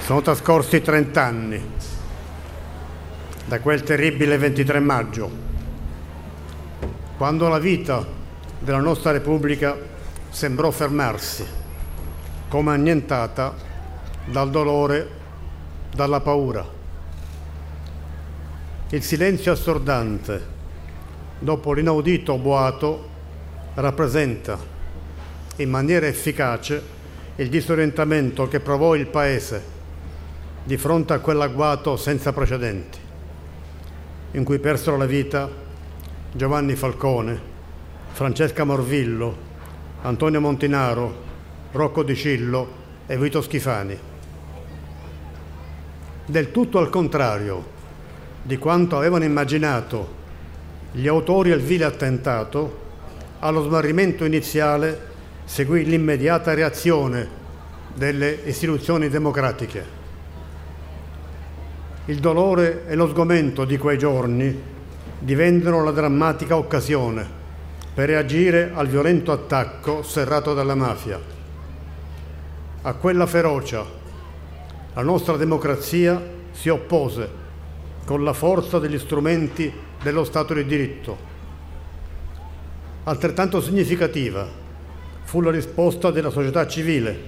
Sono trascorsi 30 anni da quel terribile 23 maggio, quando la vita della nostra Repubblica sembrò fermarsi, come annientata dal dolore, dalla paura. Il silenzio assordante, dopo l'inaudito boato, rappresenta in maniera efficace il disorientamento che provò il Paese di fronte a quell'agguato senza precedenti, in cui persero la vita Giovanni Falcone, Francesca Morvillo, Antonio Montinaro, Rocco Di Cillo e Vito Schifani. Del tutto al contrario di quanto avevano immaginato gli autori del vile attentato, allo smarrimento iniziale seguì l'immediata reazione delle istituzioni democratiche. Il dolore e lo sgomento di quei giorni divennero la drammatica occasione per reagire al violento attacco serrato dalla mafia. A quella ferocia la nostra democrazia si oppose con la forza degli strumenti dello Stato di diritto. Altrettanto significativa fu la risposta della società civile,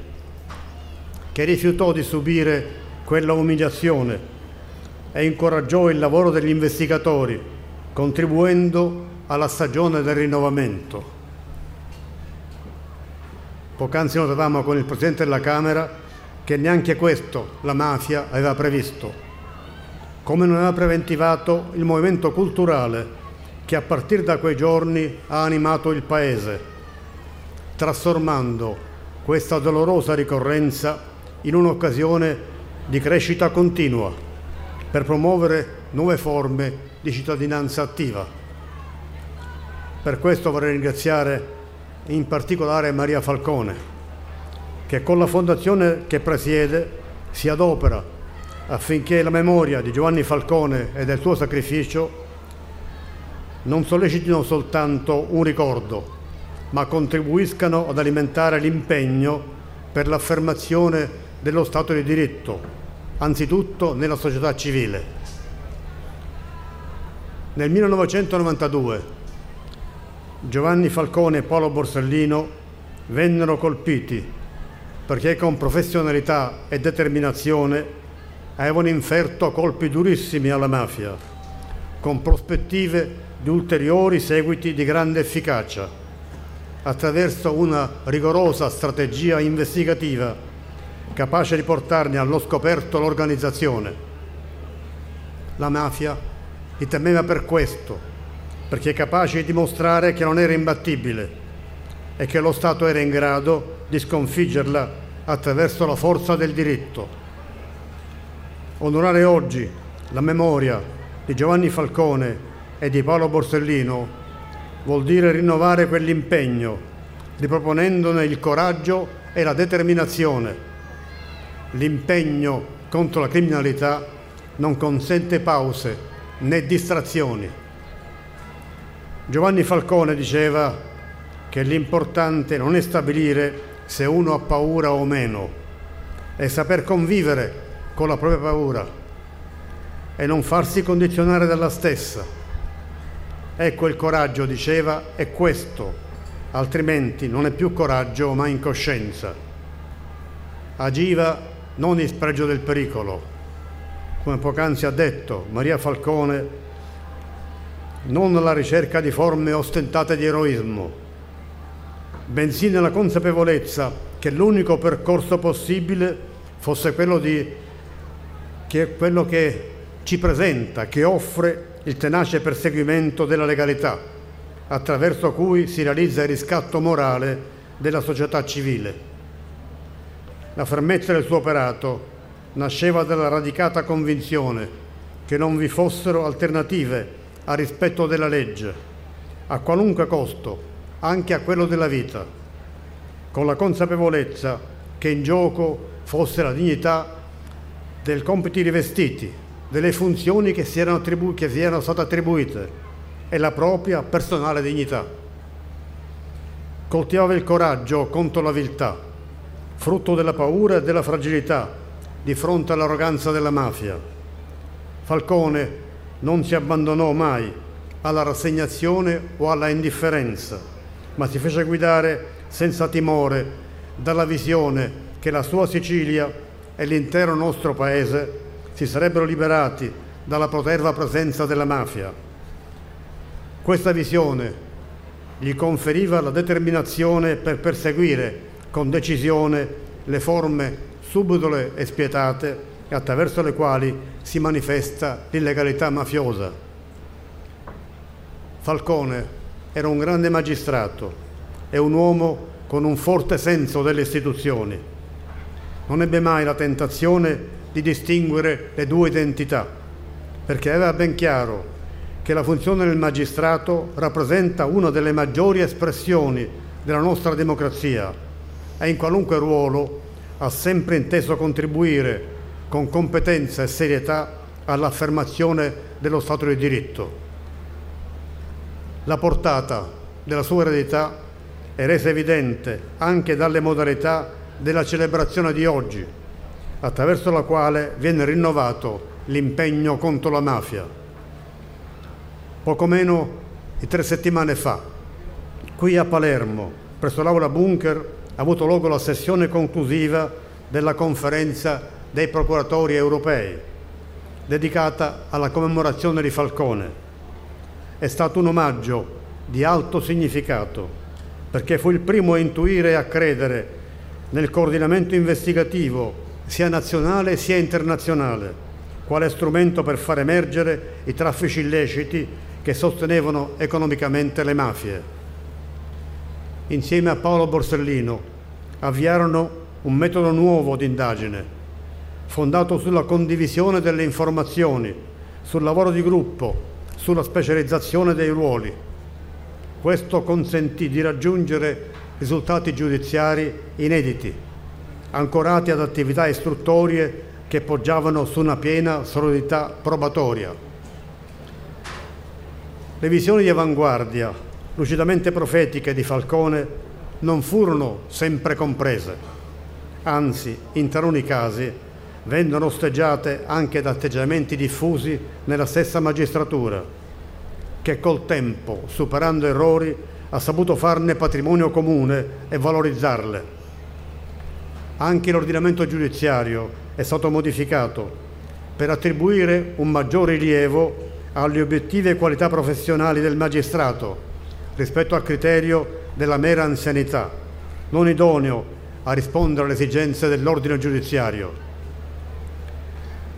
che rifiutò di subire quella umiliazione e incoraggiò il lavoro degli investigatori, contribuendo alla stagione del rinnovamento. Poc'anzi notavamo con il Presidente della Camera che neanche questo la mafia aveva previsto, come non aveva preventivato il movimento culturale che a partire da quei giorni ha animato il Paese, trasformando questa dolorosa ricorrenza in un'occasione di crescita continua, per promuovere nuove forme di cittadinanza attiva. Per questo vorrei ringraziare in particolare Maria Falcone, che con la fondazione che presiede si adopera affinché la memoria di Giovanni Falcone e del suo sacrificio non sollecitino soltanto un ricordo, ma contribuiscano ad alimentare l'impegno per l'affermazione dello Stato di diritto, anzitutto nella società civile. Nel 1992 Giovanni Falcone e Paolo Borsellino vennero colpiti perché con professionalità e determinazione avevano inferto colpi durissimi alla mafia, con prospettive di ulteriori seguiti di grande efficacia, attraverso una rigorosa strategia investigativa capace di portarne allo scoperto l'organizzazione. La mafia li temeva per questo, perché è capace di dimostrare che non era imbattibile e che lo Stato era in grado di sconfiggerla attraverso la forza del diritto. Onorare oggi la memoria di Giovanni Falcone e di Paolo Borsellino vuol dire rinnovare quell'impegno, riproponendone il coraggio e la determinazione. L'impegno contro la criminalità non consente pause né distrazioni. Giovanni Falcone diceva che l'importante non è stabilire se uno ha paura o meno, è saper convivere con la propria paura e non farsi condizionare dalla stessa. Ecco il coraggio, diceva, è questo, altrimenti non è più coraggio ma incoscienza. Agiva non in spregio del pericolo. Come poc'anzi ha detto Maria Falcone, non alla ricerca di forme ostentate di eroismo, bensì nella consapevolezza che l'unico percorso possibile fosse quello che ci presenta, che offre il tenace perseguimento della legalità, attraverso cui si realizza il riscatto morale della società civile. La fermezza del suo operato nasceva dalla radicata convinzione che non vi fossero alternative al rispetto della legge, a qualunque costo, anche a quello della vita, con la consapevolezza che in gioco fosse la dignità dei compiti rivestiti, delle funzioni che si erano state attribuite e la propria personale dignità. Coltivava il coraggio contro la viltà, frutto della paura e della fragilità di fronte all'arroganza della mafia. Falcone non si abbandonò mai alla rassegnazione o alla indifferenza, ma si fece guidare senza timore dalla visione che la sua Sicilia e l'intero nostro paese si sarebbero liberati dalla proterva presenza della mafia. Questa visione gli conferiva la determinazione per perseguire con decisione le forme subdole e spietate attraverso le quali si manifesta l'illegalità mafiosa. Falcone era un grande magistrato e un uomo con un forte senso delle istituzioni. Non ebbe mai la tentazione di distinguere le due identità, perché aveva ben chiaro che la funzione del magistrato rappresenta una delle maggiori espressioni della nostra democrazia e in qualunque ruolo ha sempre inteso contribuire con competenza e serietà all'affermazione dello Stato di diritto. La portata della sua eredità è resa evidente anche dalle modalità della celebrazione di oggi, attraverso la quale viene rinnovato l'impegno contro la mafia. Poco meno di 3 settimane fa, qui a Palermo, presso l'Aula Bunker, ha avuto luogo la sessione conclusiva della conferenza dei procuratori europei, dedicata alla commemorazione di Falcone. È stato un omaggio di alto significato, perché fu il primo a intuire e a credere nel coordinamento investigativo, sia nazionale sia internazionale, quale strumento per far emergere i traffici illeciti che sostenevano economicamente le mafie. Insieme a Paolo Borsellino avviarono un metodo nuovo di indagine, fondato sulla condivisione delle informazioni, sul lavoro di gruppo, sulla specializzazione dei ruoli. Questo consentì di raggiungere risultati giudiziari inediti, ancorati ad attività istruttorie che poggiavano su una piena solidità probatoria. Le visioni di avanguardia, lucidamente profetiche, di Falcone non furono sempre comprese, anzi in taluni casi vennero osteggiate anche da atteggiamenti diffusi nella stessa magistratura, che col tempo, superando errori, ha saputo farne patrimonio comune e valorizzarle. Anche l'ordinamento giudiziario è stato modificato per attribuire un maggior rilievo alle obiettive qualità professionali del magistrato, rispetto al criterio della mera anzianità, non idoneo a rispondere alle esigenze dell'ordine giudiziario.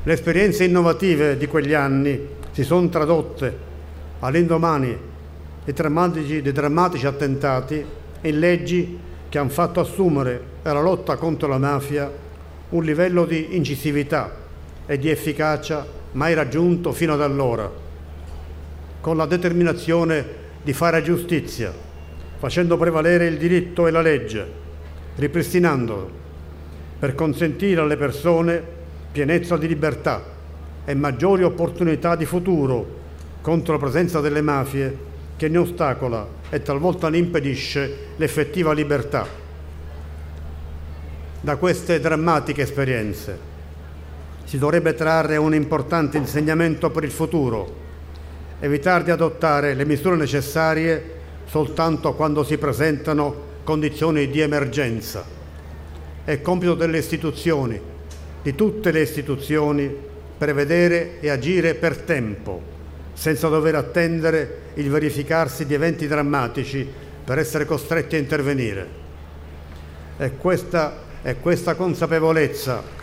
Le esperienze innovative di quegli anni si sono tradotte, all'indomani dei drammatici attentati, in leggi che hanno fatto assumere alla lotta contro la mafia un livello di incisività e di efficacia mai raggiunto fino ad allora, con la determinazione di fare giustizia, facendo prevalere il diritto e la legge, ripristinandolo, per consentire alle persone pienezza di libertà e maggiori opportunità di futuro contro la presenza delle mafie che ne ostacola e talvolta ne impedisce l'effettiva libertà. Da queste drammatiche esperienze si dovrebbe trarre un importante insegnamento per il futuro: evitare di adottare le misure necessarie soltanto quando si presentano condizioni di emergenza. È compito delle istituzioni, di tutte le istituzioni, prevedere e agire per tempo, senza dover attendere il verificarsi di eventi drammatici per essere costretti a intervenire. È questa consapevolezza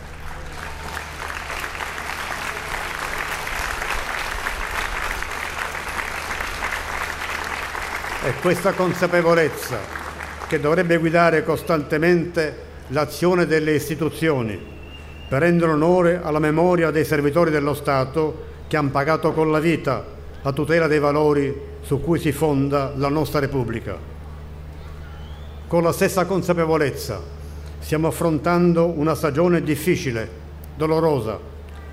che dovrebbe guidare costantemente l'azione delle istituzioni per rendere onore alla memoria dei servitori dello Stato che hanno pagato con la vita la tutela dei valori su cui si fonda la nostra Repubblica. Con la stessa consapevolezza stiamo affrontando una stagione difficile, dolorosa,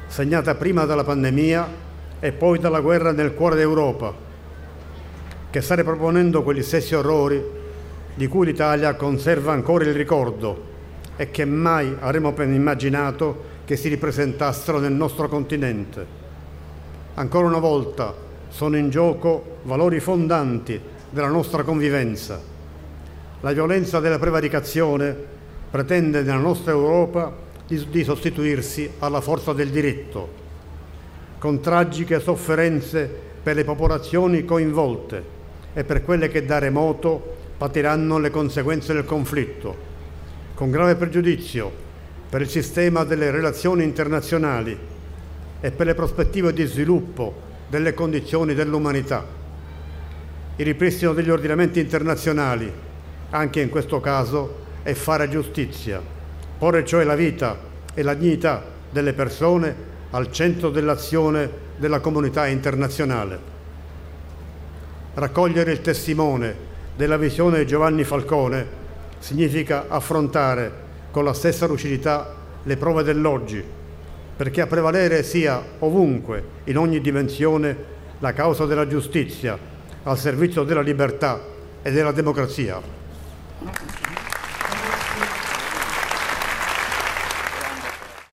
segnata prima dalla pandemia e poi dalla guerra nel cuore d'Europa, che sta riproponendo quegli stessi orrori di cui l'Italia conserva ancora il ricordo e che mai avremmo immaginato che si ripresentassero nel nostro continente. Ancora una volta sono in gioco valori fondanti della nostra convivenza. La violenza della prevaricazione pretende nella nostra Europa di sostituirsi alla forza del diritto, con tragiche sofferenze per le popolazioni coinvolte e per quelle che da remoto patiranno le conseguenze del conflitto, con grave pregiudizio per il sistema delle relazioni internazionali e per le prospettive di sviluppo delle condizioni dell'umanità. Il ripristino degli ordinamenti internazionali, anche in questo caso, è fare giustizia, porre cioè la vita e la dignità delle persone al centro dell'azione della comunità internazionale. Raccogliere il testimone della visione di Giovanni Falcone significa affrontare con la stessa lucidità le prove dell'oggi, perché a prevalere sia ovunque, in ogni dimensione, la causa della giustizia al servizio della libertà e della democrazia.